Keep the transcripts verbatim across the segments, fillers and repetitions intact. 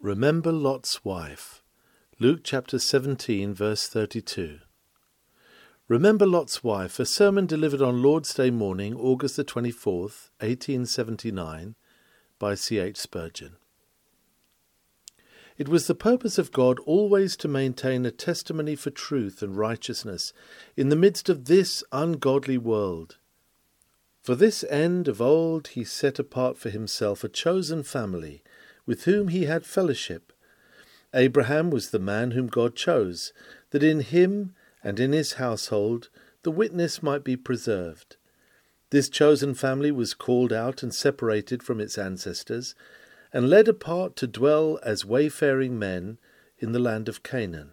Remember Lot's wife. Luke chapter seventeen, verse thirty-two. Remember Lot's Wife, a sermon delivered on Lord's Day morning, August the twenty-fourth, eighteen seventy-nine, by C. H. Spurgeon. It was the purpose of God always to maintain a testimony for truth and righteousness in the midst of this ungodly world. For this end of old he set apart for himself a chosen family, with whom he had fellowship. Abraham was the man whom God chose, that in him and in his household the witness might be preserved. This chosen family was called out and separated from its ancestors, and led apart to dwell as wayfaring men in the land of Canaan.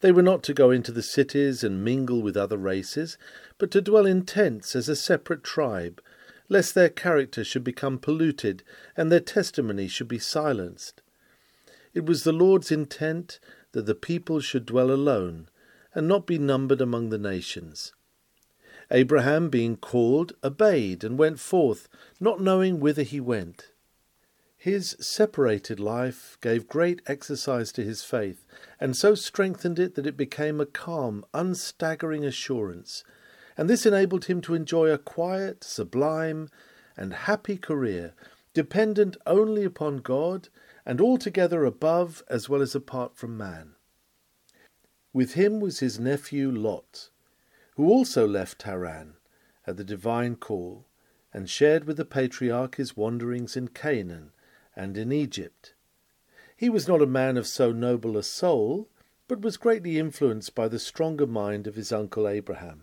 They were not to go into the cities and mingle with other races, but to dwell in tents as a separate tribe, lest their character should become polluted and their testimony should be silenced. It was the Lord's intent that the people should dwell alone, and not be numbered among the nations. Abraham, being called, obeyed and went forth, not knowing whither he went. His separated life gave great exercise to his faith, and so strengthened it that it became a calm, unstaggering assurance, and this enabled him to enjoy a quiet, sublime, and happy career, dependent only upon God, and altogether above as well as apart from man. With him was his nephew Lot, who also left Haran at the divine call, and shared with the patriarch his wanderings in Canaan and in Egypt. He was not a man of so noble a soul, but was greatly influenced by the stronger mind of his uncle Abraham.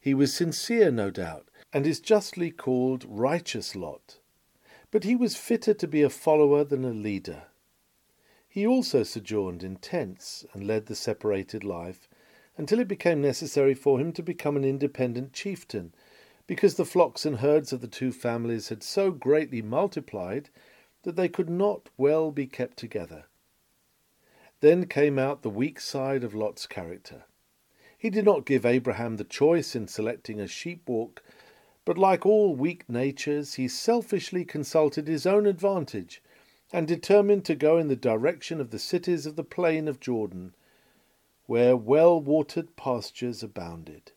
He was sincere, no doubt, and is justly called righteous Lot. But he was fitter to be a follower than a leader. He also sojourned in tents and led the separated life until it became necessary for him to become an independent chieftain, because the flocks and herds of the two families had so greatly multiplied that they could not well be kept together. Then came out the weak side of Lot's character. He did not give Abraham the choice in selecting a sheep-walk, but like all weak natures, he selfishly consulted his own advantage, and determined to go in the direction of the cities of the plain of Jordan, where well-watered pastures abounded.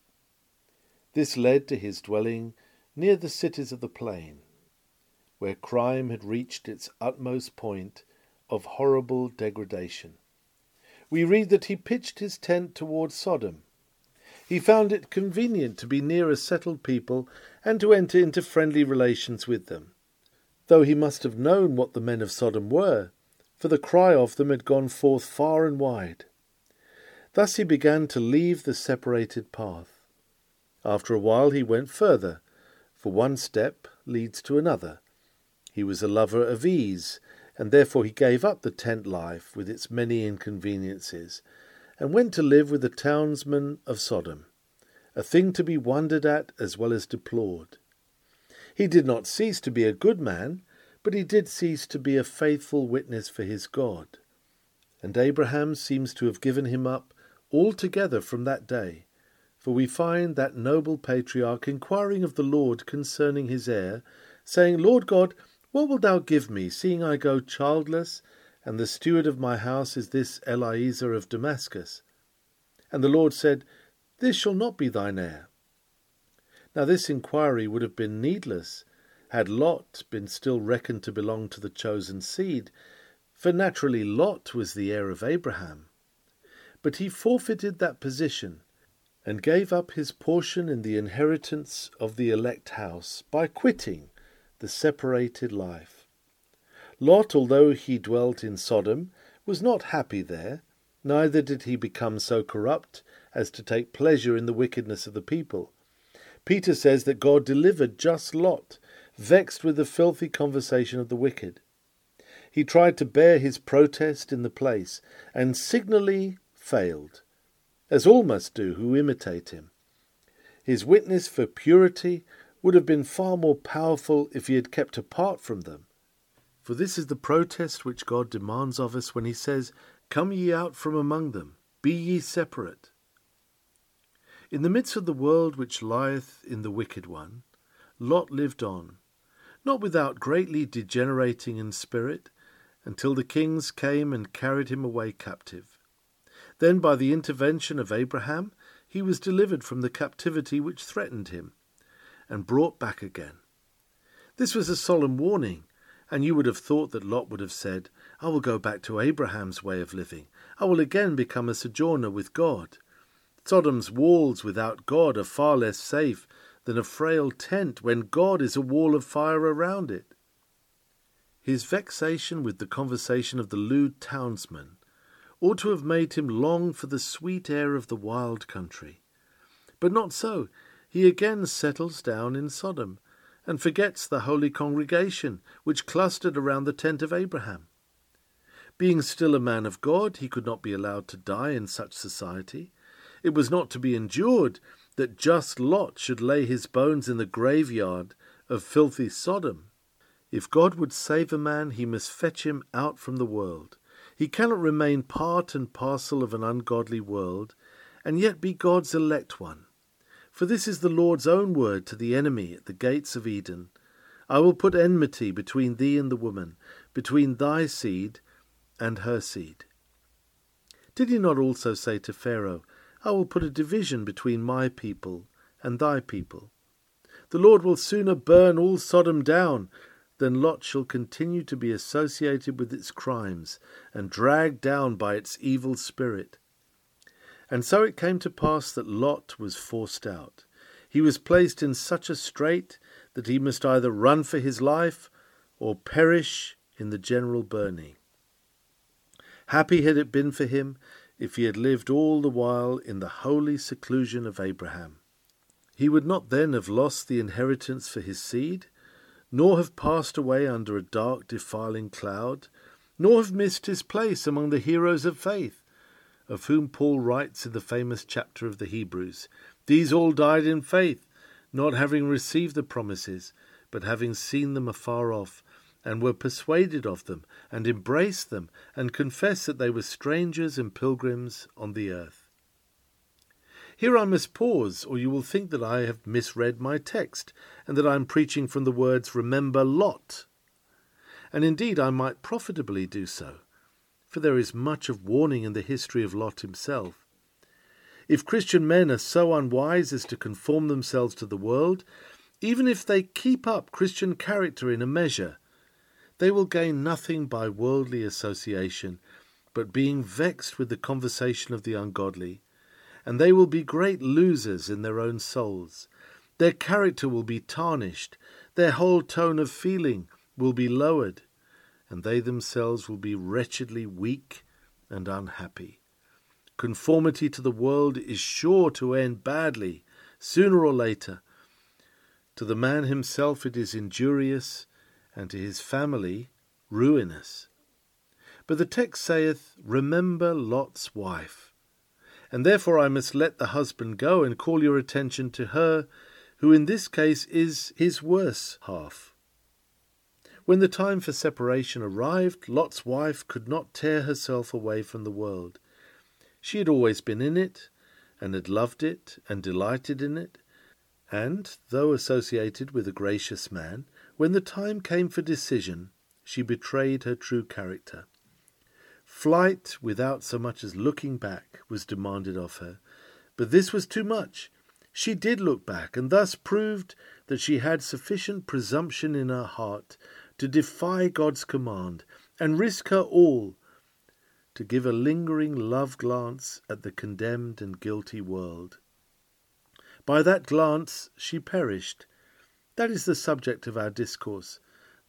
This led to his dwelling near the cities of the plain, where crime had reached its utmost point of horrible degradation. We read that he pitched his tent toward Sodom. He found it convenient to be near a settled people and to enter into friendly relations with them, though he must have known what the men of Sodom were, for the cry of them had gone forth far and wide. Thus he began to leave the separated path. After a while he went further, for one step leads to another. He was a lover of ease, and therefore he gave up the tent life with its many inconveniences, and went to live with the townsmen of Sodom, a thing to be wondered at as well as deplored. He did not cease to be a good man, but he did cease to be a faithful witness for his God. And Abraham seems to have given him up altogether from that day, for we find that noble patriarch inquiring of the Lord concerning his heir, saying, Lord God, what wilt thou give me, seeing I go childless, and the steward of my house is this Eliezer of Damascus? And the Lord said, This shall not be thine heir. Now this inquiry would have been needless, had Lot been still reckoned to belong to the chosen seed, for naturally Lot was the heir of Abraham. But he forfeited that position, and gave up his portion in the inheritance of the elect house, by quitting the separated life. Lot, although he dwelt in Sodom, was not happy there, neither did he become so corrupt as to take pleasure in the wickedness of the people. Peter says that God delivered just Lot, vexed with the filthy conversation of the wicked. He tried to bear his protest in the place, and signally failed, as all must do who imitate him. His witness for purity would have been far more powerful if he had kept apart from them. For this is the protest which God demands of us when he says, Come ye out from among them, be ye separate. In the midst of the world which lieth in the wicked one, Lot lived on, not without greatly degenerating in spirit, until the kings came and carried him away captive. Then by the intervention of Abraham he was delivered from the captivity which threatened him, and brought back again. This was a solemn warning, and you would have thought that Lot would have said, I will go back to Abraham's way of living. I will again become a sojourner with God. Sodom's walls without God are far less safe than a frail tent when God is a wall of fire around it. His vexation with the conversation of the lewd townsman ought to have made him long for the sweet air of the wild country. But not so. He again settles down in Sodom, and forgets the holy congregation which clustered around the tent of Abraham. Being still a man of God, he could not be allowed to die in such society. It was not to be endured that just Lot should lay his bones in the graveyard of filthy Sodom. If God would save a man, he must fetch him out from the world. He cannot remain part and parcel of an ungodly world, and yet be God's elect one. For this is the Lord's own word to the enemy at the gates of Eden, I will put enmity between thee and the woman, between thy seed and her seed. Did he not also say to Pharaoh, I will put a division between my people and thy people? The Lord will sooner burn all Sodom down than Lot shall continue to be associated with its crimes and dragged down by its evil spirit. And so it came to pass that Lot was forced out. He was placed in such a strait that he must either run for his life or perish in the general burning. Happy had it been for him if he had lived all the while in the holy seclusion of Abraham. He would not then have lost the inheritance for his seed, nor have passed away under a dark defiling cloud, nor have missed his place among the heroes of faith, of whom Paul writes in the famous chapter of the Hebrews, These all died in faith, not having received the promises, but having seen them afar off, and were persuaded of them, and embraced them, and confessed that they were strangers and pilgrims on the earth. Here I must pause, or you will think that I have misread my text, and that I am preaching from the words, Remember Lot. And indeed I might profitably do so, for there is much of warning in the history of Lot himself. If Christian men are so unwise as to conform themselves to the world, even if they keep up Christian character in a measure, they will gain nothing by worldly association, but being vexed with the conversation of the ungodly, and they will be great losers in their own souls. Their character will be tarnished, their whole tone of feeling will be lowered, and they themselves will be wretchedly weak and unhappy. Conformity to the world is sure to end badly, sooner or later. To the man himself it is injurious, and to his family ruinous. But the text saith, Remember Lot's wife. And therefore I must let the husband go and call your attention to her, who in this case is his worse half. When the time for separation arrived, Lot's wife could not tear herself away from the world. She had always been in it, and had loved it, and delighted in it, and, though associated with a gracious man, when the time came for decision, she betrayed her true character. Flight, without so much as looking back, was demanded of her, but this was too much. She did look back, and thus proved that she had sufficient presumption in her heart to defy God's command, and risk her all, to give a lingering love glance at the condemned and guilty world. By that glance she perished. That is the subject of our discourse.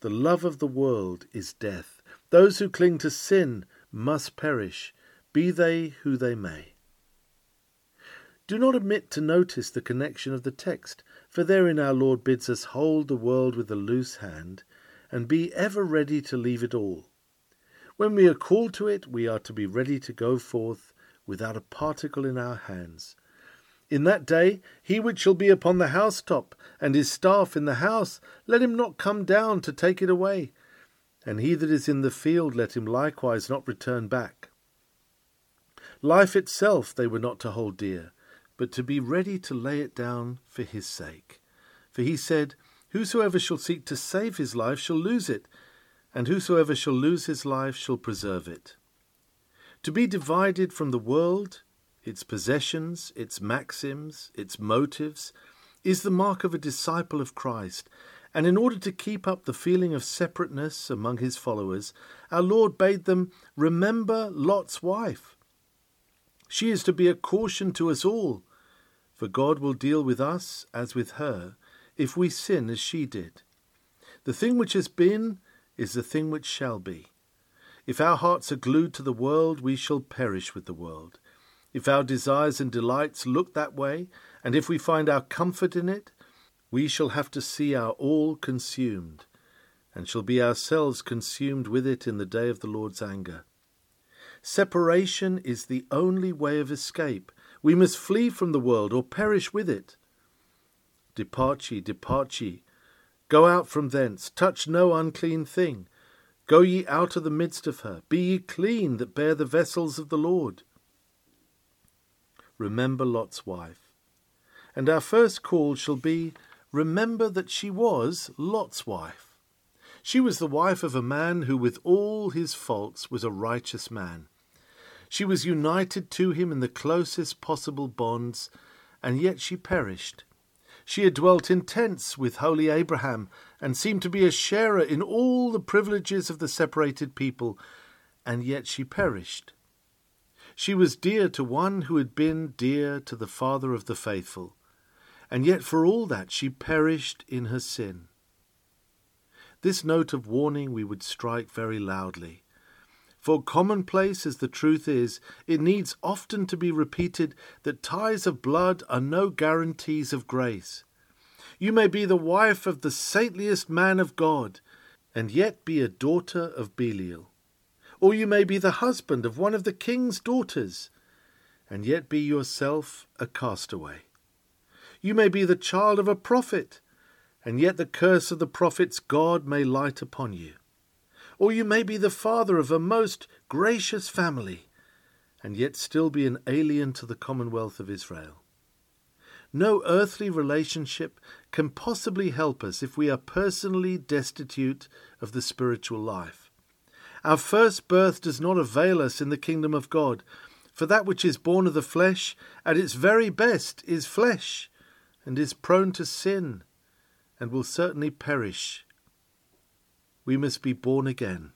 The love of the world is death. Those who cling to sin must perish, be they who they may. Do not omit to notice the connection of the text, for therein our Lord bids us hold the world with a loose hand, and be ever ready to leave it all. When we are called to it, we are to be ready to go forth without a particle in our hands. In that day, he which shall be upon the housetop, and his staff in the house, let him not come down to take it away. And he that is in the field, let him likewise not return back. Life itself they were not to hold dear, but to be ready to lay it down for his sake. For he said, Whosoever shall seek to save his life shall lose it, and whosoever shall lose his life shall preserve it. To be divided from the world, its possessions, its maxims, its motives, is the mark of a disciple of Christ, and in order to keep up the feeling of separateness among his followers, our Lord bade them remember Lot's wife. She is to be a caution to us all, for God will deal with us as with her, if we sin as she did. The thing which has been is the thing which shall be. If our hearts are glued to the world, we shall perish with the world. If our desires and delights look that way, and if we find our comfort in it, we shall have to see our all consumed, and shall be ourselves consumed with it in the day of the Lord's anger. Separation is the only way of escape. We must flee from the world or perish with it. Depart ye, depart ye. Go out from thence, touch no unclean thing. Go ye out of the midst of her. Be ye clean that bear the vessels of the Lord. Remember Lot's wife. And our first call shall be, remember that she was Lot's wife. She was the wife of a man who, with all his faults, was a righteous man. She was united to him in the closest possible bonds, and yet she perished. She had dwelt in tents with holy Abraham, and seemed to be a sharer in all the privileges of the separated people, and yet she perished. She was dear to one who had been dear to the Father of the faithful, and yet for all that she perished in her sin. This note of warning we would strike very loudly. For commonplace as the truth is, it needs often to be repeated that ties of blood are no guarantees of grace. You may be the wife of the saintliest man of God, and yet be a daughter of Belial. Or you may be the husband of one of the king's daughters, and yet be yourself a castaway. You may be the child of a prophet, and yet the curse of the prophet's God may light upon you. Or you may be the father of a most gracious family, and yet still be an alien to the commonwealth of Israel. No earthly relationship can possibly help us if we are personally destitute of the spiritual life. Our first birth does not avail us in the kingdom of God, for that which is born of the flesh, at its very best, is flesh, and is prone to sin, and will certainly perish. We must be born again.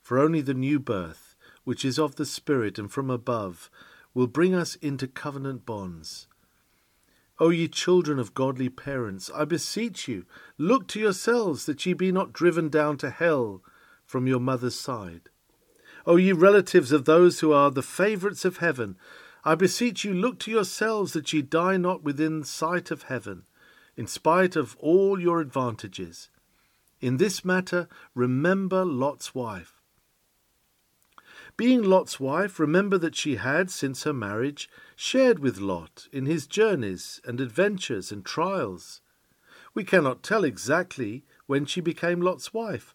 For only the new birth, which is of the Spirit and from above, will bring us into covenant bonds. O ye children of godly parents, I beseech you, look to yourselves that ye be not driven down to hell from your mother's side. O ye relatives of those who are the favourites of heaven, I beseech you, look to yourselves that ye die not within sight of heaven, in spite of all your advantages. In this matter, remember Lot's wife. Being Lot's wife, remember that she had, since her marriage, shared with Lot in his journeys and adventures and trials. We cannot tell exactly when she became Lot's wife,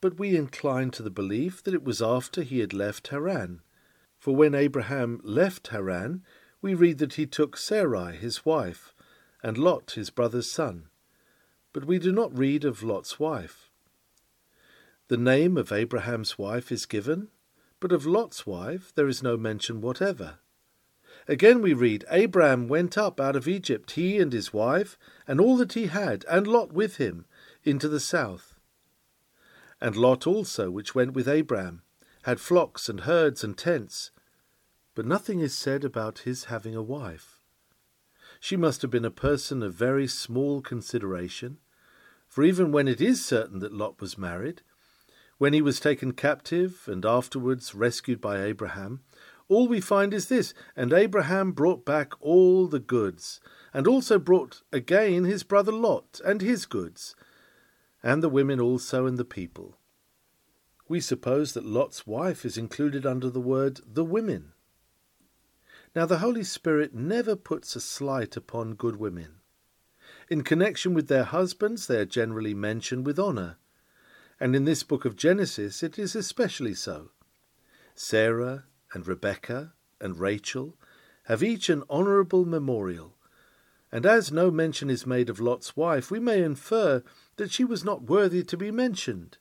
but we incline to the belief that it was after he had left Haran. For when Abraham left Haran, we read that he took Sarai, his wife, and Lot, his brother's son. But we do not read of Lot's wife. The name of Abraham's wife is given, but of Lot's wife there is no mention whatever. Again we read, Abraham went up out of Egypt, he and his wife, and all that he had, and Lot with him, into the south. And Lot also, which went with Abraham, had flocks and herds and tents, but nothing is said about his having a wife. She must have been a person of very small consideration, for even when it is certain that Lot was married, when he was taken captive and afterwards rescued by Abraham, all we find is this, and Abraham brought back all the goods, and also brought again his brother Lot and his goods, and the women also and the people. We suppose that Lot's wife is included under the word the women. Now the Holy Spirit never puts a slight upon good women. In connection with their husbands, they are generally mentioned with honour, and in this book of Genesis it is especially so. Sarah and Rebekah and Rachel have each an honourable memorial, and as no mention is made of Lot's wife, we may infer that she was not worthy to be mentioned.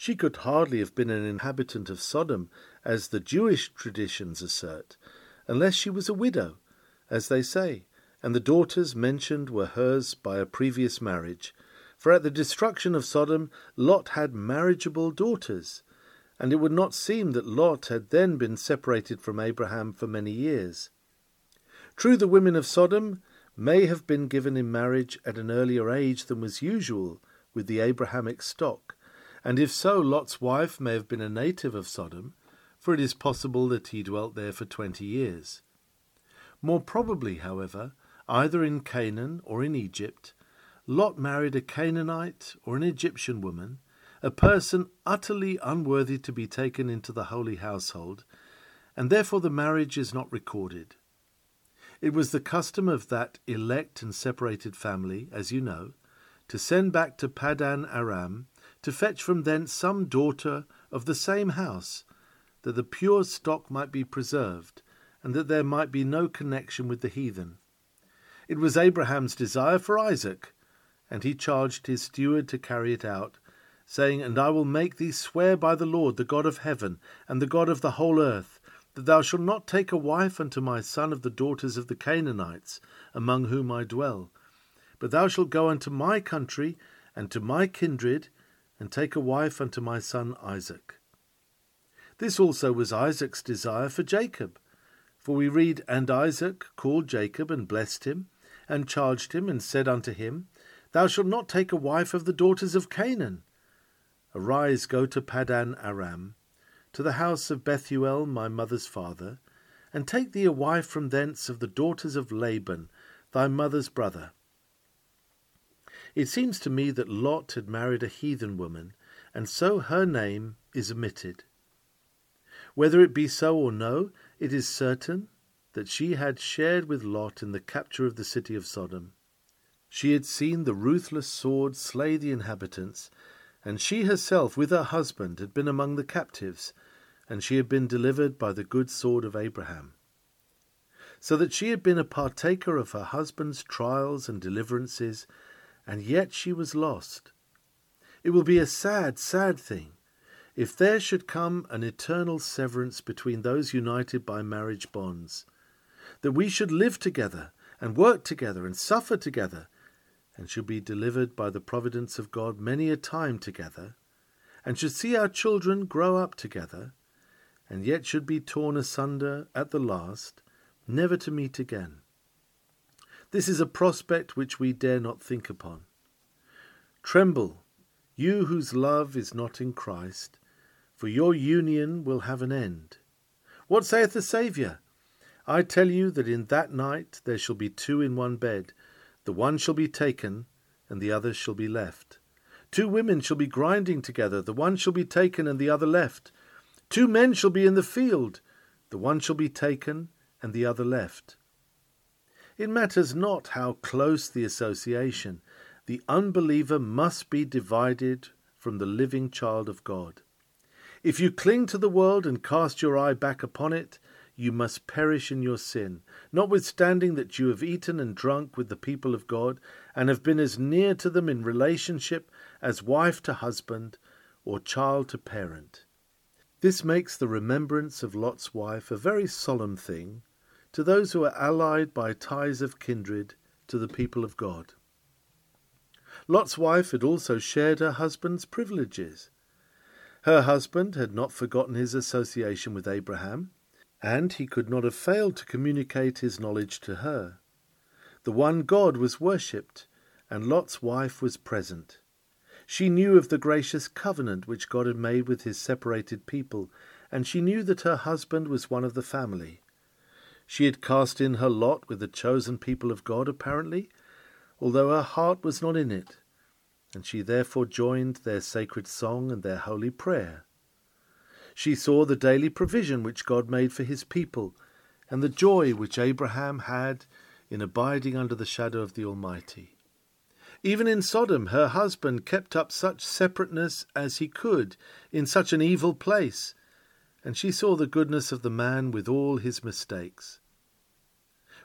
She could hardly have been an inhabitant of Sodom, as the Jewish traditions assert, unless she was a widow, as they say, and the daughters mentioned were hers by a previous marriage. For at the destruction of Sodom, Lot had marriageable daughters, and it would not seem that Lot had then been separated from Abraham for many years. True, the women of Sodom may have been given in marriage at an earlier age than was usual with the Abrahamic stock, and if so, Lot's wife may have been a native of Sodom, for it is possible that he dwelt there for twenty years. More probably, however, either in Canaan or in Egypt, Lot married a Canaanite or an Egyptian woman, a person utterly unworthy to be taken into the holy household, and therefore the marriage is not recorded. It was the custom of that elect and separated family, as you know, to send back to Padan Aram to fetch from thence some daughter of the same house, that the pure stock might be preserved, and that there might be no connection with the heathen. It was Abraham's desire for Isaac, and he charged his steward to carry it out, saying, "And I will make thee swear by the Lord, the God of heaven, and the God of the whole earth, that thou shalt not take a wife unto my son of the daughters of the Canaanites, among whom I dwell, but thou shalt go unto my country and to my kindred, and take a wife unto my son Isaac." This also was Isaac's desire for Jacob, for we read, "And Isaac called Jacob, and blessed him, and charged him, and said unto him, Thou shalt not take a wife of the daughters of Canaan. Arise, go to Padan Aram, to the house of Bethuel, my mother's father, and take thee a wife from thence of the daughters of Laban, thy mother's brother." It seems to me that Lot had married a heathen woman, and so her name is omitted. Whether it be so or no, it is certain that she had shared with Lot in the capture of the city of Sodom. She had seen the ruthless sword slay the inhabitants, and she herself with her husband had been among the captives, and she had been delivered by the good sword of Abraham. So that she had been a partaker of her husband's trials and deliverances, and yet she was lost. It will be a sad, sad thing if there should come an eternal severance between those united by marriage bonds, that we should live together and work together and suffer together, and should be delivered by the providence of God many a time together, and should see our children grow up together, and yet should be torn asunder at the last, never to meet again. This is a prospect which we dare not think upon. Tremble, you whose love is not in Christ, for your union will have an end. What saith the Saviour? "I tell you that in that night there shall be two in one bed, the one shall be taken, and the other shall be left. Two women shall be grinding together, the one shall be taken, and the other left. Two men shall be in the field, the one shall be taken, and the other left." It matters not how close the association, the unbeliever must be divided from the living child of God. If you cling to the world and cast your eye back upon it, you must perish in your sin, notwithstanding that you have eaten and drunk with the people of God, and have been as near to them in relationship as wife to husband or child to parent. This makes the remembrance of Lot's wife a very solemn thing to those who are allied by ties of kindred to the people of God. Lot's wife had also shared her husband's privileges. Her husband had not forgotten his association with Abraham, and he could not have failed to communicate his knowledge to her. The one God was worshipped, and Lot's wife was present. She knew of the gracious covenant which God had made with his separated people, and she knew that her husband was one of the family. She had cast in her lot with the chosen people of God, apparently, although her heart was not in it, and she therefore joined their sacred song and their holy prayer. She saw the daily provision which God made for his people, and the joy which Abraham had in abiding under the shadow of the Almighty. Even in Sodom, her husband kept up such separateness as he could in such an evil place, and she saw the goodness of the man with all his mistakes.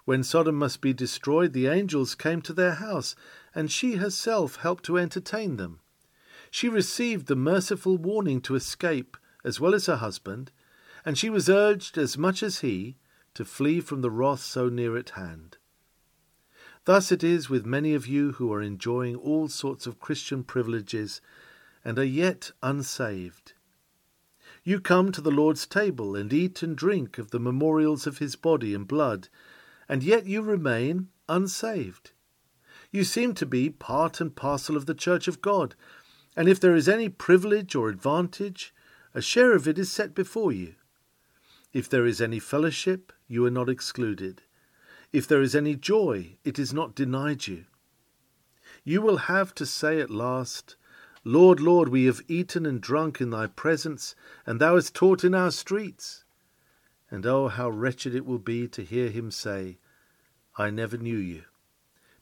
When Sodom must be destroyed, the angels came to their house, and she herself helped to entertain them. She received the merciful warning to escape, as well as her husband, and she was urged as much as he to flee from the wrath so near at hand. Thus it is with many of you who are enjoying all sorts of Christian privileges and are yet unsaved. You come to the Lord's table and eat and drink of the memorials of his body and blood, and yet you remain unsaved. You seem to be part and parcel of the Church of God, and if there is any privilege or advantage, a share of it is set before you. If there is any fellowship, you are not excluded. If there is any joy, it is not denied you. You will have to say at last, Lord, Lord, we have eaten and drunk in thy presence, and thou hast taught in our streets. And oh, how wretched it will be to hear him say, I never knew you.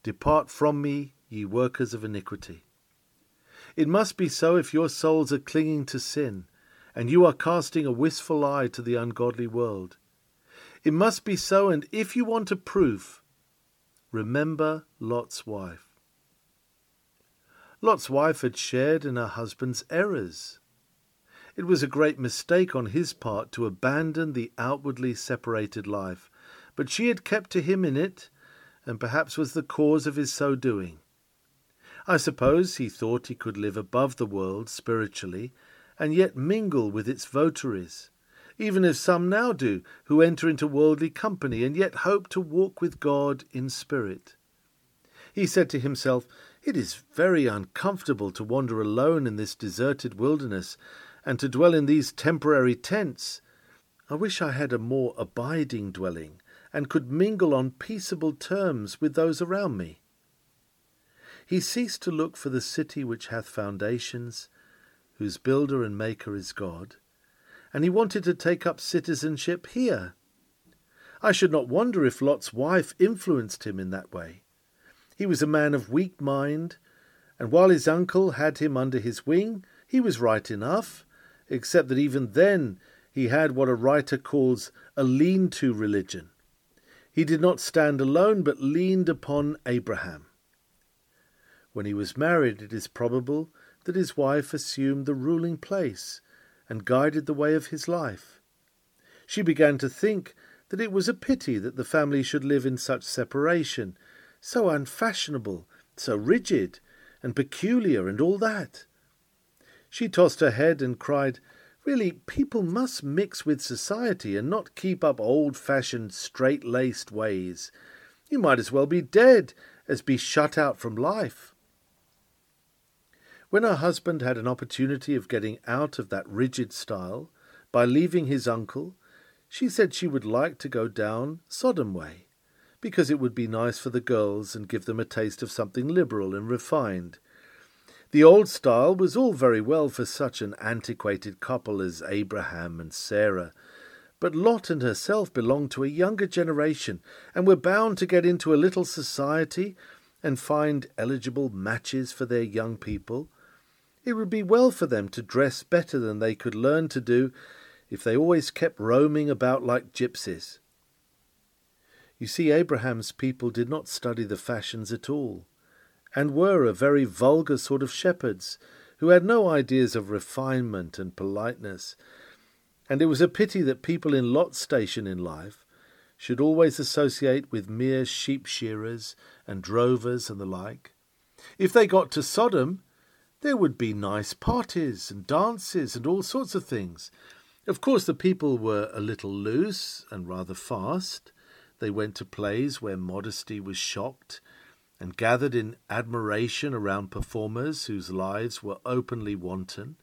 Depart from me, ye workers of iniquity. It must be so if your souls are clinging to sin, and you are casting a wistful eye to the ungodly world. It must be so, and if you want a proof, remember Lot's wife. Lot's wife had shared in her husband's errors. It was a great mistake on his part to abandon the outwardly separated life, but she had kept to him in it, and perhaps was the cause of his so doing. I suppose he thought he could live above the world spiritually, and yet mingle with its votaries, even as some now do, who enter into worldly company, and yet hope to walk with God in spirit. He said to himself, It is very uncomfortable to wander alone in this deserted wilderness, and to dwell in these temporary tents. I wish I had a more abiding dwelling, and could mingle on peaceable terms with those around me. He ceased to look for the city which hath foundations, whose builder and maker is God, and he wanted to take up citizenship here. I should not wonder if Lot's wife influenced him in that way. He was a man of weak mind, and while his uncle had him under his wing, he was right enough, except that even then he had what a writer calls a lean-to religion. He did not stand alone, but leaned upon Abraham. When he was married, it is probable that his wife assumed the ruling place and guided the way of his life. She began to think that it was a pity that the family should live in such separation, so unfashionable, so rigid and peculiar and all that. She tossed her head and cried, Really, people must mix with society and not keep up old-fashioned, straight-laced ways. You might as well be dead as be shut out from life. When her husband had an opportunity of getting out of that rigid style, by leaving his uncle, she said she would like to go down Sodom way, because it would be nice for the girls and give them a taste of something liberal and refined. The old style was all very well for such an antiquated couple as Abraham and Sarah, but Lot and herself belonged to a younger generation and were bound to get into a little society and find eligible matches for their young people. It would be well for them to dress better than they could learn to do if they always kept roaming about like gypsies. You see, Abraham's people did not study the fashions at all, and were a very vulgar sort of shepherds, who had no ideas of refinement and politeness, and it was a pity that people in Lot's station in life should always associate with mere sheep shearers and drovers and the like. If they got to Sodom, there would be nice parties and dances and all sorts of things. Of course, the people were a little loose and rather fast. They went to plays where modesty was shocked, and gathered in admiration around performers whose lives were openly wanton.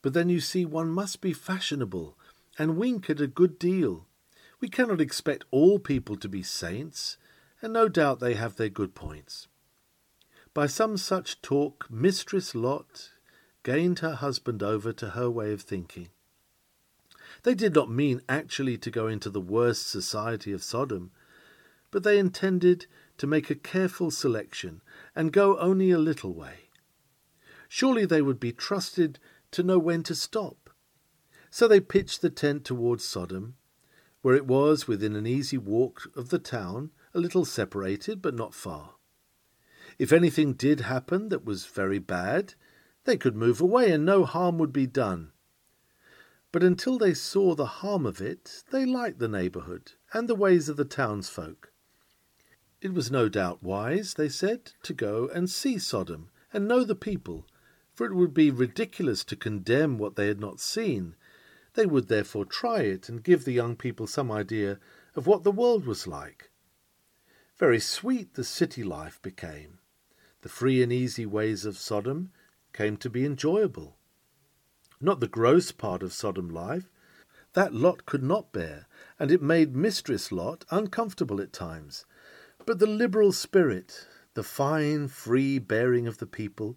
But then you see, one must be fashionable, and wink at a good deal. We cannot expect all people to be saints, and no doubt they have their good points. By some such talk, Mistress Lot gained her husband over to her way of thinking. They did not mean actually to go into the worst society of Sodom, but they intended to make a careful selection, and go only a little way. Surely they would be trusted to know when to stop. So they pitched the tent towards Sodom, where it was within an easy walk of the town, a little separated, but not far. If anything did happen that was very bad, They could move away and no harm would be done. But until they saw the harm of it, they liked the neighbourhood and the ways of the townsfolk. It was no doubt wise, they said, to go and see Sodom and know the people, for it would be ridiculous to condemn what they had not seen. They would therefore try it and give the young people some idea of what the world was like. Very sweet the city life became. The free and easy ways of Sodom came to be enjoyable. Not the gross part of Sodom life. That Lot could not bear, and it made Mistress Lot uncomfortable at times. But the liberal spirit, the fine, free bearing of the people,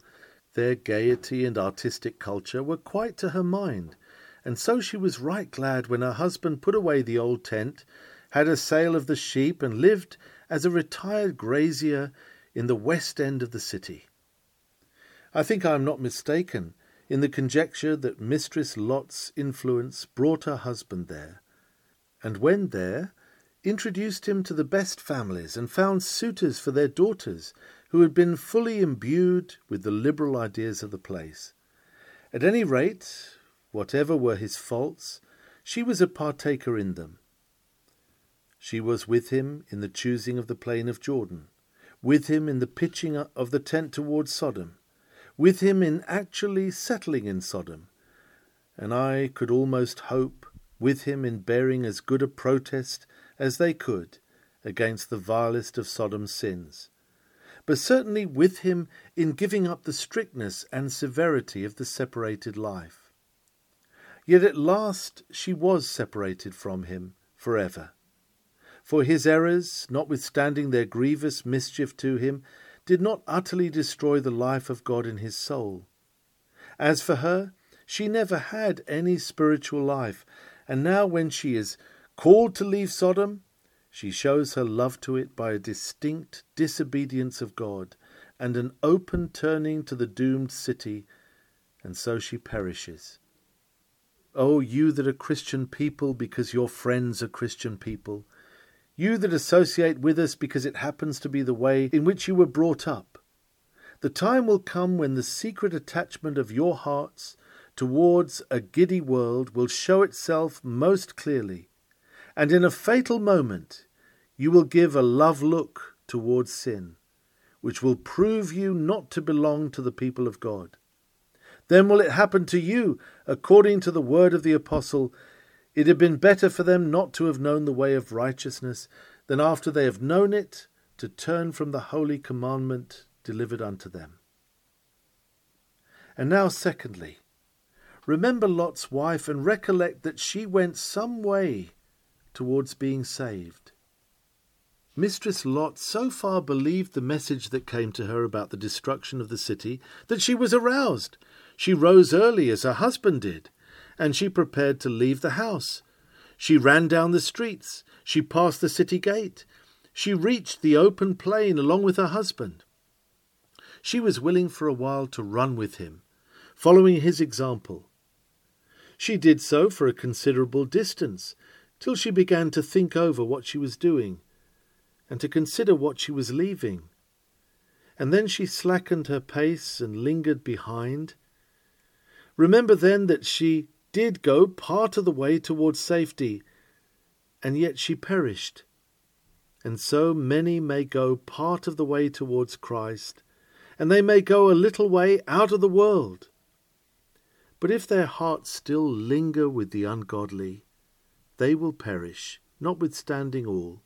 their gaiety and artistic culture were quite to her mind, and so she was right glad when her husband put away the old tent, had a sale of the sheep, and lived as a retired grazier in the west end of the city. I think I am not mistaken in the conjecture that Mistress Lot's influence brought her husband there, and when there, introduced him to the best families and found suitors for their daughters who had been fully imbued with the liberal ideas of the place. At any rate, whatever were his faults, she was a partaker in them. She was with him in the choosing of the plain of Jordan, with him in the pitching of the tent towards Sodom, with him in actually settling in Sodom, and I could almost hope with him in bearing as good a protest as they could against the vilest of Sodom's sins, but certainly with him in giving up the strictness and severity of the separated life. Yet at last she was separated from him for ever. For his errors, notwithstanding their grievous mischief to him, did not utterly destroy the life of God in his soul. As for her, she never had any spiritual life, and now when she is called to leave Sodom, she shows her love to it by a distinct disobedience of God and an open turning to the doomed city, and so she perishes. O, you that are Christian people because your friends are Christian people, you that associate with us because it happens to be the way in which you were brought up, the time will come when the secret attachment of your hearts towards a giddy world will show itself most clearly, and in a fatal moment you will give a love look towards sin, which will prove you not to belong to the people of God. Then will it happen to you, according to the word of the apostle, it had been better for them not to have known the way of righteousness, than after they have known it, to turn from the holy commandment delivered unto them. And now, secondly, remember Lot's wife and recollect that she went some way towards being saved. Mistress Lot so far believed the message that came to her about the destruction of the city that she was aroused. She rose early as her husband did, and she prepared to leave the house. She ran down the streets. She passed the city gate. She reached the open plain along with her husband. She was willing for a while to run with him, following his example. She did so for a considerable distance, till she began to think over what she was doing, and to consider what she was leaving. And then she slackened her pace and lingered behind. Remember then that she did go part of the way towards safety, and yet she perished. And so many may go part of the way towards Christ, and they may go a little way out of the world. But if their hearts still linger with the ungodly, they will perish, notwithstanding all.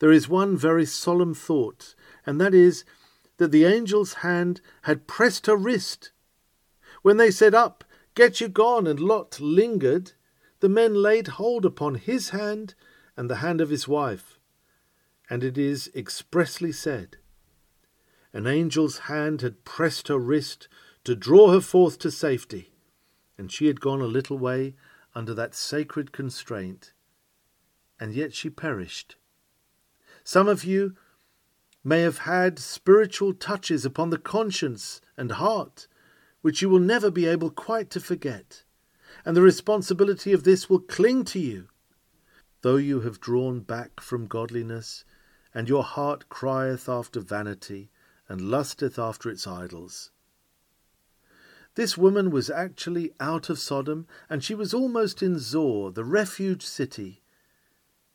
There is one very solemn thought, and that is that the angel's hand had pressed her wrist. When they said, "Up, get you gone," and Lot lingered, the men laid hold upon his hand and the hand of his wife. And it is expressly said, an angel's hand had pressed her wrist to draw her forth to safety, and she had gone a little way under that sacred constraint, and yet she perished. Some of you may have had spiritual touches upon the conscience and heart which you will never be able quite to forget, and the responsibility of this will cling to you, though you have drawn back from godliness, and your heart crieth after vanity, and lusteth after its idols. This woman was actually out of Sodom, and she was almost in Zoar, the refuge city,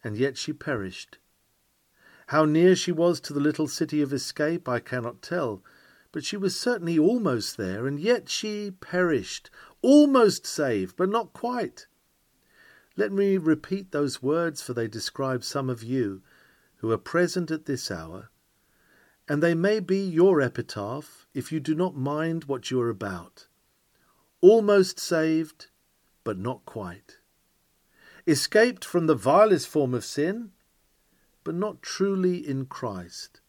and yet she perished. How near she was to the little city of escape I cannot tell, but she was certainly almost there, and yet she perished, almost saved, but not quite. Let me repeat those words, for they describe some of you who are present at this hour, and they may be your epitaph if you do not mind what you are about. Almost saved, but not quite. Escaped from the vilest form of sin, but not truly in Christ.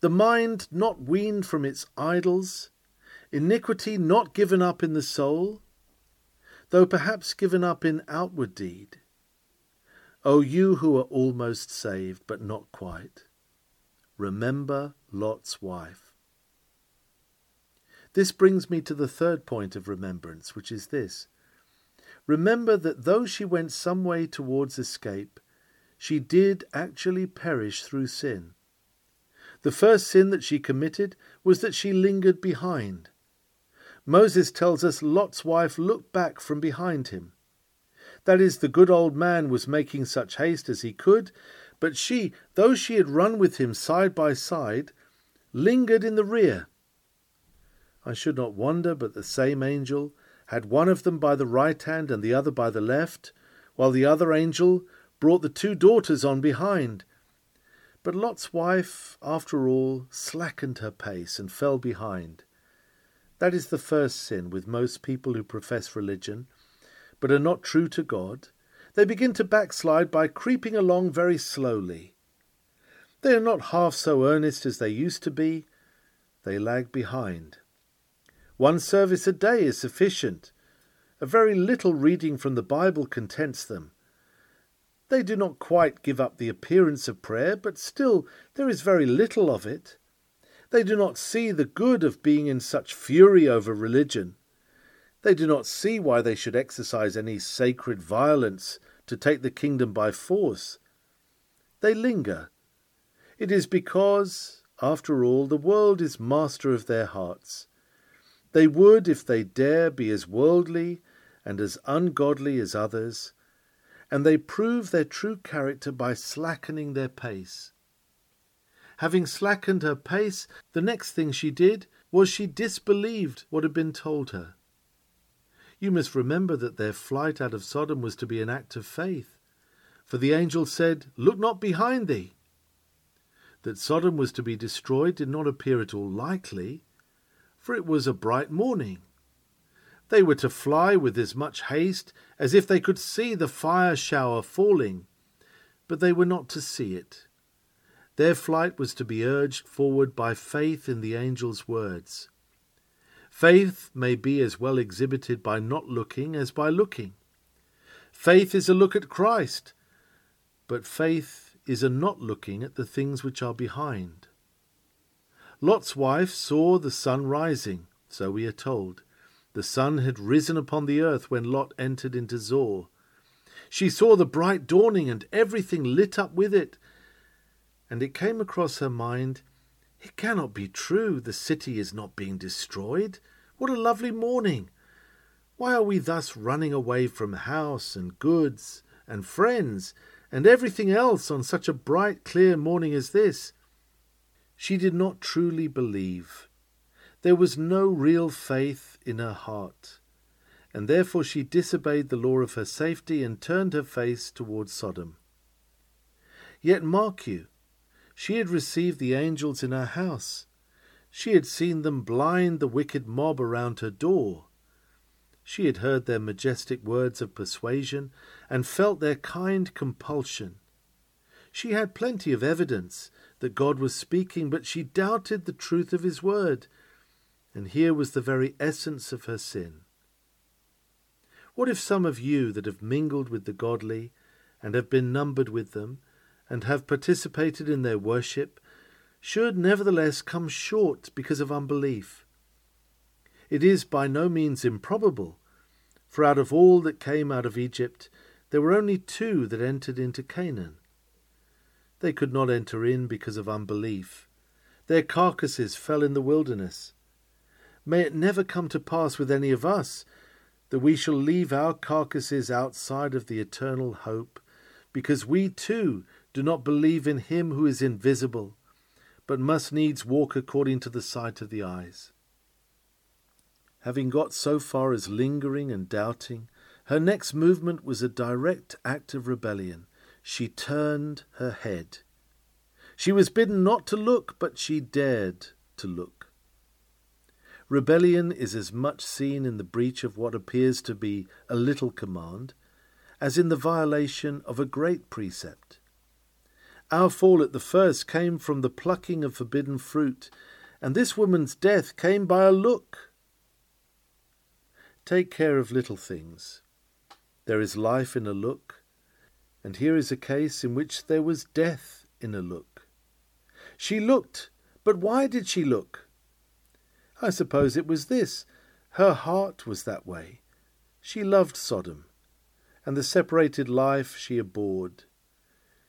The mind not weaned from its idols, iniquity not given up in the soul, though perhaps given up in outward deed. O you who are almost saved, but not quite, remember Lot's wife. This brings me to the third point of remembrance, which is this. Remember that though she went some way towards escape, she did actually perish through sin. The first sin that she committed was that she lingered behind. Moses tells us Lot's wife looked back from behind him. That is, the good old man was making such haste as he could, but she, though she had run with him side by side, lingered in the rear. I should not wonder, but the same angel had one of them by the right hand and the other by the left, while the other angel brought the two daughters on behind. But Lot's wife, after all, slackened her pace and fell behind. That is the first sin with most people who profess religion, but are not true to God. They begin to backslide by creeping along very slowly. They are not half so earnest as they used to be. They lag behind. One service a day is sufficient. A very little reading from the Bible contents them. They do not quite give up the appearance of prayer, but still there is very little of it. They do not see the good of being in such fury over religion. They do not see why they should exercise any sacred violence to take the kingdom by force. They linger. It is because, after all, the world is master of their hearts. They would, if they dare, be as worldly and as ungodly as others, and they prove their true character by slackening their pace. Having slackened her pace, the next thing she did was she disbelieved what had been told her. You must remember that their flight out of Sodom was to be an act of faith, for the angel said, "Look not behind thee." That Sodom was to be destroyed did not appear at all likely, for it was a bright morning. They were to fly with as much haste as if they could see the fire shower falling, but they were not to see it. Their flight was to be urged forward by faith in the angel's words. Faith may be as well exhibited by not looking as by looking. Faith is a look at Christ, but faith is a not looking at the things which are behind. Lot's wife saw the sun rising, so we are told. The sun had risen upon the earth when Lot entered into Zoar. She saw the bright dawning and everything lit up with it. And it came across her mind, "It cannot be true, the city is not being destroyed. What a lovely morning! Why are we thus running away from house and goods and friends and everything else on such a bright, clear morning as this?" She did not truly believe. There was no real faith in her heart, and therefore she disobeyed the law of her safety and turned her face towards Sodom. Yet mark you, she had received the angels in her house. She had seen them blind the wicked mob around her door. She had heard their majestic words of persuasion and felt their kind compulsion. She had plenty of evidence that God was speaking, but she doubted the truth of his word. And here was the very essence of her sin. What if some of you that have mingled with the godly and have been numbered with them and have participated in their worship should nevertheless come short because of unbelief? It is by no means improbable, for out of all that came out of Egypt there were only two that entered into Canaan. They could not enter in because of unbelief. Their carcasses fell in the wilderness. May it never come to pass with any of us that we shall leave our carcasses outside of the eternal hope, because we too do not believe in him who is invisible, but must needs walk according to the sight of the eyes. Having got so far as lingering and doubting, her next movement was a direct act of rebellion. She turned her head. She was bidden not to look, but she dared to look. Rebellion is as much seen in the breach of what appears to be a little command as in the violation of a great precept. Our fall at the first came from the plucking of forbidden fruit, and this woman's death came by a look. Take care of little things. There is life in a look, and here is a case in which there was death in a look. She looked, but why did she look? I suppose it was this. Her heart was that way. She loved Sodom, and the separated life she abhorred.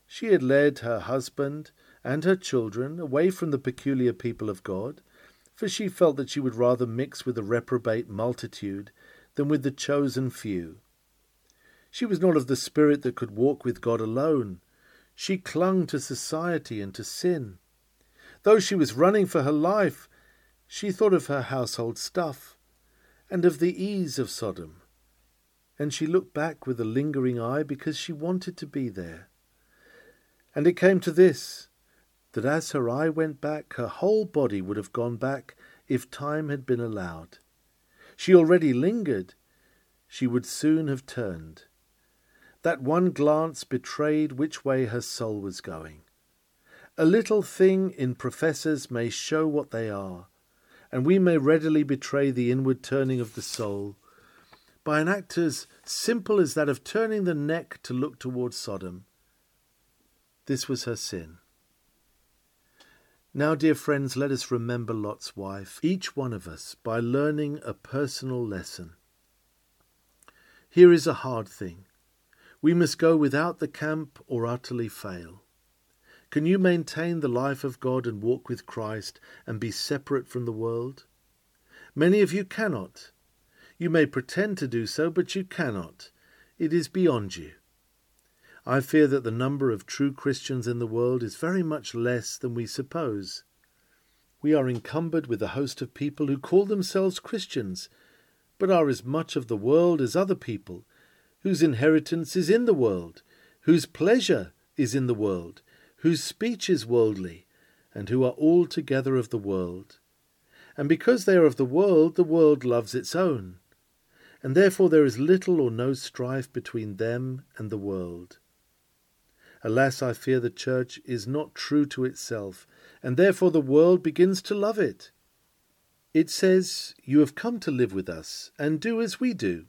She had led her husband and her children away from the peculiar people of God, for she felt that she would rather mix with the reprobate multitude than with the chosen few. She was not of the spirit that could walk with God alone. She clung to society and to sin. Though she was running for her life, she thought of her household stuff, and of the ease of Sodom, and she looked back with a lingering eye because she wanted to be there. And it came to this, that as her eye went back, her whole body would have gone back if time had been allowed. She already lingered. She would soon have turned. That one glance betrayed which way her soul was going. A little thing in professors may show what they are, and we may readily betray the inward turning of the soul by an act as simple as that of turning the neck to look towards Sodom. This was her sin. Now, dear friends, let us remember Lot's wife, each one of us, by learning a personal lesson. Here is a hard thing. We must go without the camp or utterly fail. Can you maintain the life of God and walk with Christ and be separate from the world? Many of you cannot. You may pretend to do so, but you cannot. It is beyond you. I fear that the number of true Christians in the world is very much less than we suppose. We are encumbered with a host of people who call themselves Christians, but are as much of the world as other people, whose inheritance is in the world, whose pleasure is in the world, whose speech is worldly, and who are altogether of the world. And because they are of the world, the world loves its own, and therefore there is little or no strife between them and the world. Alas, I fear the church is not true to itself, and therefore the world begins to love it. It says, "You have come to live with us, and do as we do,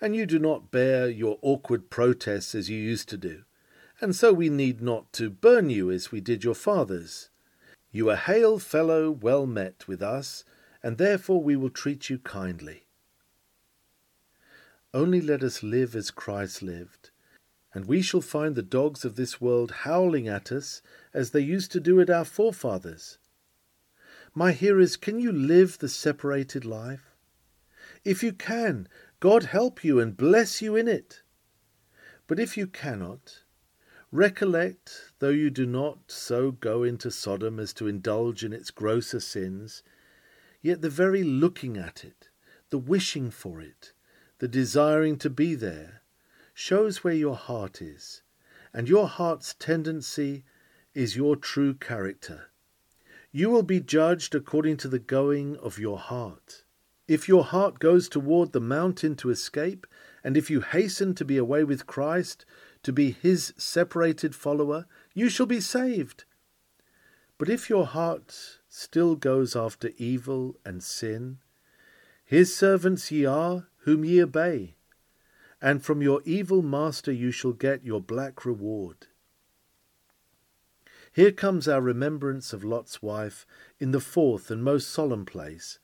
and you do not bear your awkward protests as you used to do. And so we need not to burn you as we did your fathers. You are hail fellow well met with us, and therefore we will treat you kindly." Only let us live as Christ lived, and we shall find the dogs of this world howling at us as they used to do at our forefathers. My hearers, can you live the separated life? If you can, God help you and bless you in it. But if you cannot, recollect, though you do not so go into Sodom as to indulge in its grosser sins, yet the very looking at it, the wishing for it, the desiring to be there, shows where your heart is, and your heart's tendency is your true character. You will be judged according to the going of your heart. If your heart goes toward the mountain to escape, and if you hasten to be away with Christ, to be his separated follower, you shall be saved. But if your heart still goes after evil and sin, his servants ye are, whom ye obey, and from your evil master you shall get your black reward. Here comes our remembrance of Lot's wife in the fourth and most solemn place,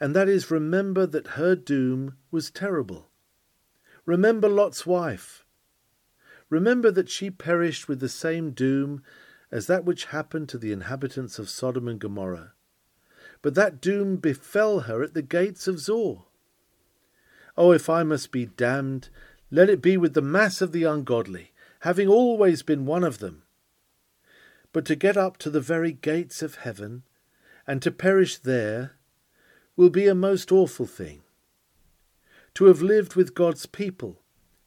and that is, remember that her doom was terrible. Remember Lot's wife. Remember that she perished with the same doom as that which happened to the inhabitants of Sodom and Gomorrah. but that doom befell her at the gates of Zoar. Oh, if I must be damned, let it be with the mass of the ungodly, having always been one of them. But to get up to the very gates of heaven, and to perish there, will be a most awful thing. To have lived with God's people,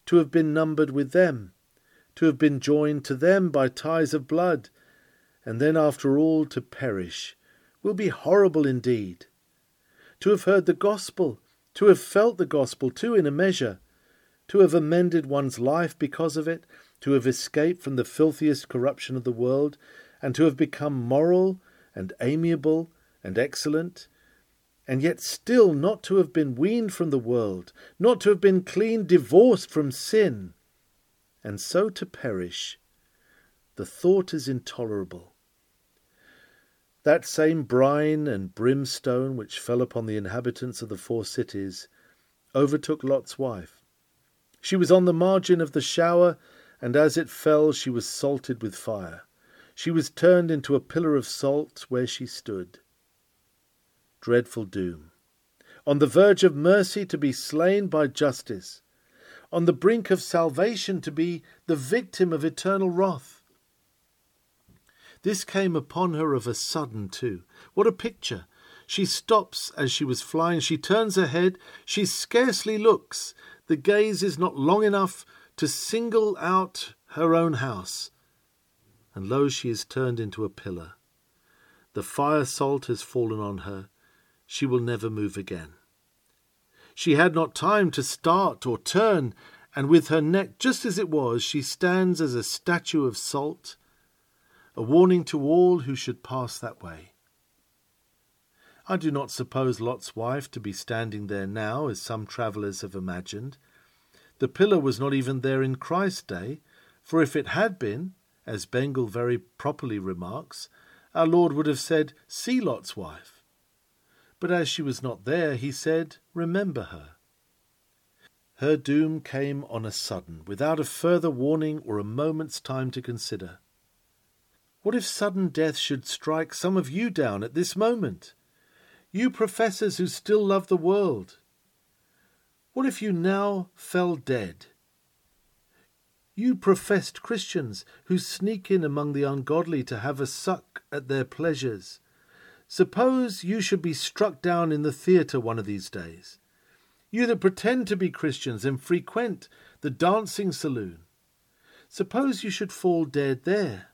to have been numbered with them, to have been joined to them by ties of blood, and then after all to perish, will be horrible indeed. To have heard the gospel, to have felt the gospel too in a measure, to have amended one's life because of it, to have escaped from the filthiest corruption of the world, and to have become moral and amiable and excellent, and yet still not to have been weaned from the world, not to have been clean divorced from sin, and so to perish, the thought is intolerable. That same brine and brimstone which fell upon the inhabitants of the four cities overtook Lot's wife. She was on the margin of the shower, and as it fell she was salted with fire. She was turned into a pillar of salt where she stood. Dreadful doom! On the verge of mercy to be slain by justice, on the brink of salvation to be the victim of eternal wrath. This came upon her of a sudden too. What a picture! She stops as she was flying, she turns her head, she scarcely looks. The gaze is not long enough to single out her own house. And lo, she is turned into a pillar. The fire salt has fallen on her. She will never move again. She had not time to start or turn, and with her neck just as it was, she stands as a statue of salt, a warning to all who should pass that way. I do not suppose Lot's wife to be standing there now, as some travellers have imagined. The pillar was not even there in Christ's day, for if it had been, as Bengel very properly remarks, our Lord would have said, "See Lot's wife." But as she was not there, he said, "Remember her." Her doom came on a sudden, without a further warning or a moment's time to consider. What if sudden death should strike some of you down at this moment? You professors who still love the world. What if you now fell dead? You professed Christians who sneak in among the ungodly to have a suck at their pleasures. Suppose you should be struck down in the theatre one of these days. You that pretend to be Christians and frequent the dancing saloon. Suppose you should fall dead there.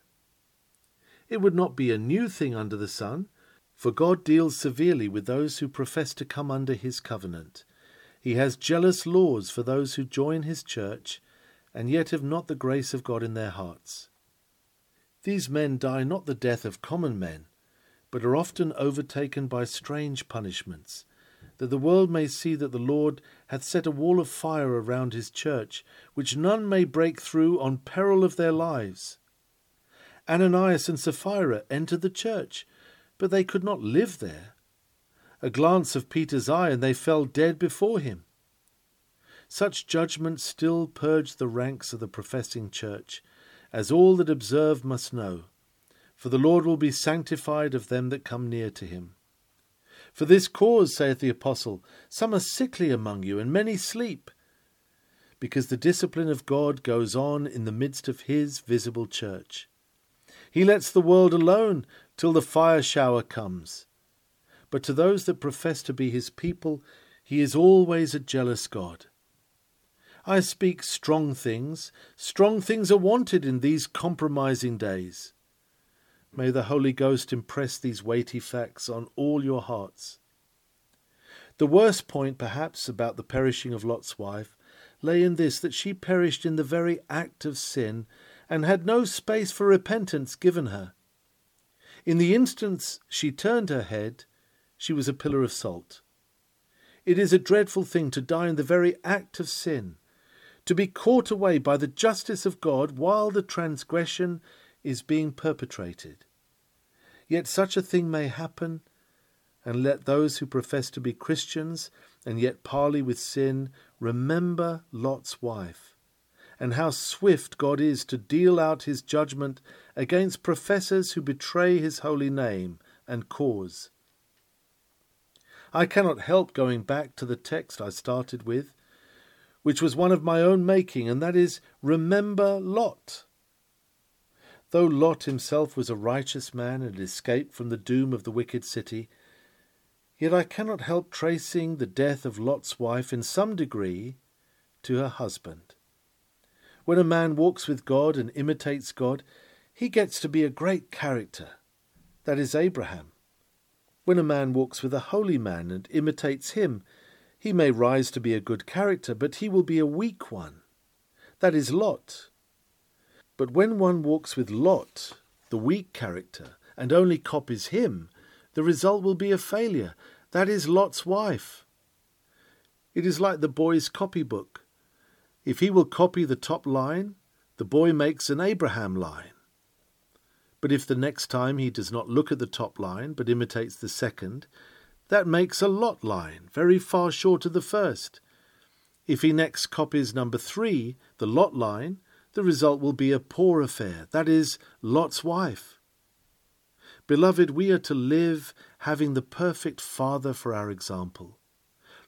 It would not be a new thing under the sun, for God deals severely with those who profess to come under his covenant. He has jealous laws for those who join his church, and yet have not the grace of God in their hearts. These men die not the death of common men, but are often overtaken by strange punishments, that the world may see that the Lord hath set a wall of fire around his church, which none may break through on peril of their lives. Ananias and Sapphira entered the church, but they could not live there. A glance of Peter's eye, and they fell dead before him. Such judgments still purge the ranks of the professing church, as all that observe must know. For the Lord will be sanctified of them that come near to him. For this cause, saith the apostle, some are sickly among you, and many sleep, because the discipline of God goes on in the midst of his visible church. He lets the world alone till the fire shower comes. But to those that profess to be his people, he is always a jealous God. I speak strong things. Strong things are wanted in these compromising days. May the Holy Ghost impress these weighty facts on all your hearts. The worst point, perhaps, about the perishing of Lot's wife lay in this, that she perished in the very act of sin, and had no space for repentance given her. In the instant she turned her head, she was a pillar of salt. It is a dreadful thing to die in the very act of sin, to be caught away by the justice of God while the transgression is being perpetrated. Yet such a thing may happen, and let those who profess to be Christians and yet parley with sin remember Lot's wife, and how swift God is to deal out his judgment against professors who betray his holy name and cause. I cannot help going back to the text I started with, which was one of my own making, and that is, remember Lot. Though Lot himself was a righteous man and escaped from the doom of the wicked city, yet I cannot help tracing the death of Lot's wife in some degree to her husband. When a man walks with God and imitates God, he gets to be a great character. That is Abraham. When a man walks with a holy man and imitates him, he may rise to be a good character, but he will be a weak one. That is Lot. But when one walks with Lot, the weak character, and only copies him, the result will be a failure. That is Lot's wife. It is like the boy's copybook. If he will copy the top line, the boy makes an Abraham line. But if the next time he does not look at the top line, but imitates the second, that makes a Lot line, very far short of the first. If he next copies number three, the Lot line, the result will be a poor affair, that is, Lot's wife. Beloved, we are to live having the perfect Father for our example,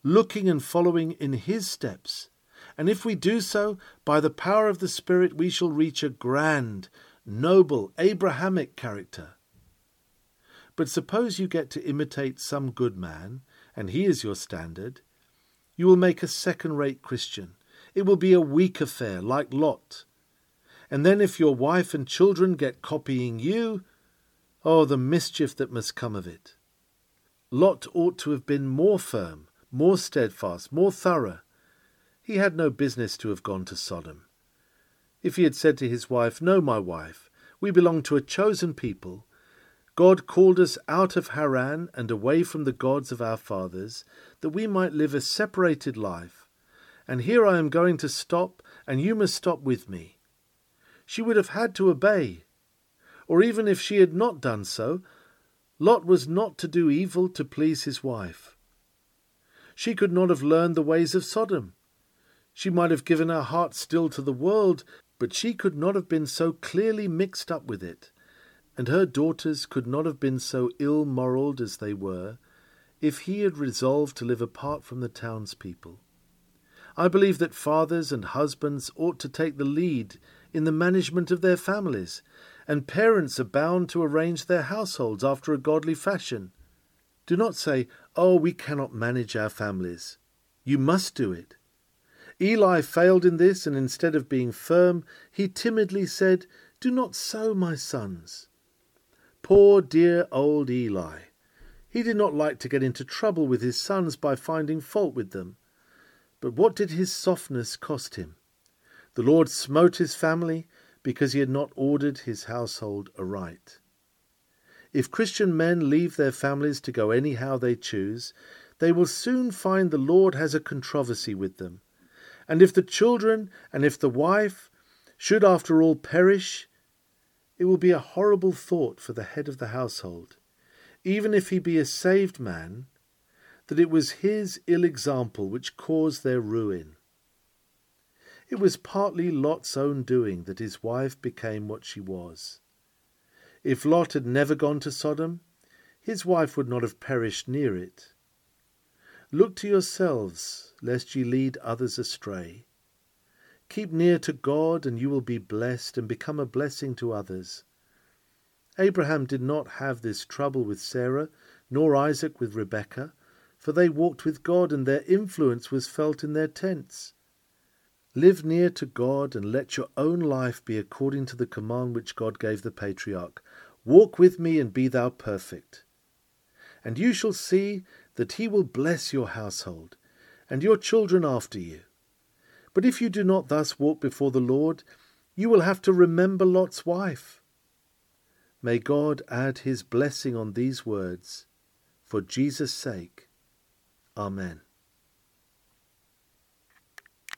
looking and following in His steps, and if we do so, by the power of the Spirit we shall reach a grand, noble, Abrahamic character. But suppose you get to imitate some good man, and he is your standard, you will make a second-rate Christian. It will be a weak affair, like Lot. And then if your wife and children get copying you, oh, the mischief that must come of it. Lot ought to have been more firm, more steadfast, more thorough. He had no business to have gone to Sodom. If he had said to his wife, "No, my wife, we belong to a chosen people. God called us out of Haran and away from the gods of our fathers, that we might live a separated life. And here I am going to stop, and you must stop with me." She would have had to obey. Or even if she had not done so, Lot was not to do evil to please his wife. She could not have learned the ways of Sodom. She might have given her heart still to the world, but she could not have been so clearly mixed up with it, and her daughters could not have been so ill-moraled as they were, if he had resolved to live apart from the townspeople. I believe that fathers and husbands ought to take the lead in the management of their families, and parents are bound to arrange their households after a godly fashion. Do not say, "Oh, we cannot manage our families." You must do it. Eli failed in this, and instead of being firm, he timidly said, "Do not so, my sons." Poor dear old Eli! He did not like to get into trouble with his sons by finding fault with them. But what did his softness cost him? The Lord smote his family, because he had not ordered his household aright. If Christian men leave their families to go anyhow they choose, they will soon find the Lord has a controversy with them. And if the children and if the wife should after all perish, it will be a horrible thought for the head of the household, even if he be a saved man, that it was his ill example which caused their ruin. It was partly Lot's own doing that his wife became what she was. If Lot had never gone to Sodom, his wife would not have perished near it. Look to yourselves, lest ye lead others astray. Keep near to God, and you will be blessed and become a blessing to others. Abraham did not have this trouble with Sarah, nor Isaac with Rebekah, for they walked with God, and their influence was felt in their tents. Live near to God, and let your own life be according to the command which God gave the patriarch. "Walk with me, and be thou perfect." And you shall see that He will bless your household, and your children after you. But if you do not thus walk before the Lord, you will have to remember Lot's wife. May God add His blessing on these words, for Jesus' sake. Amen.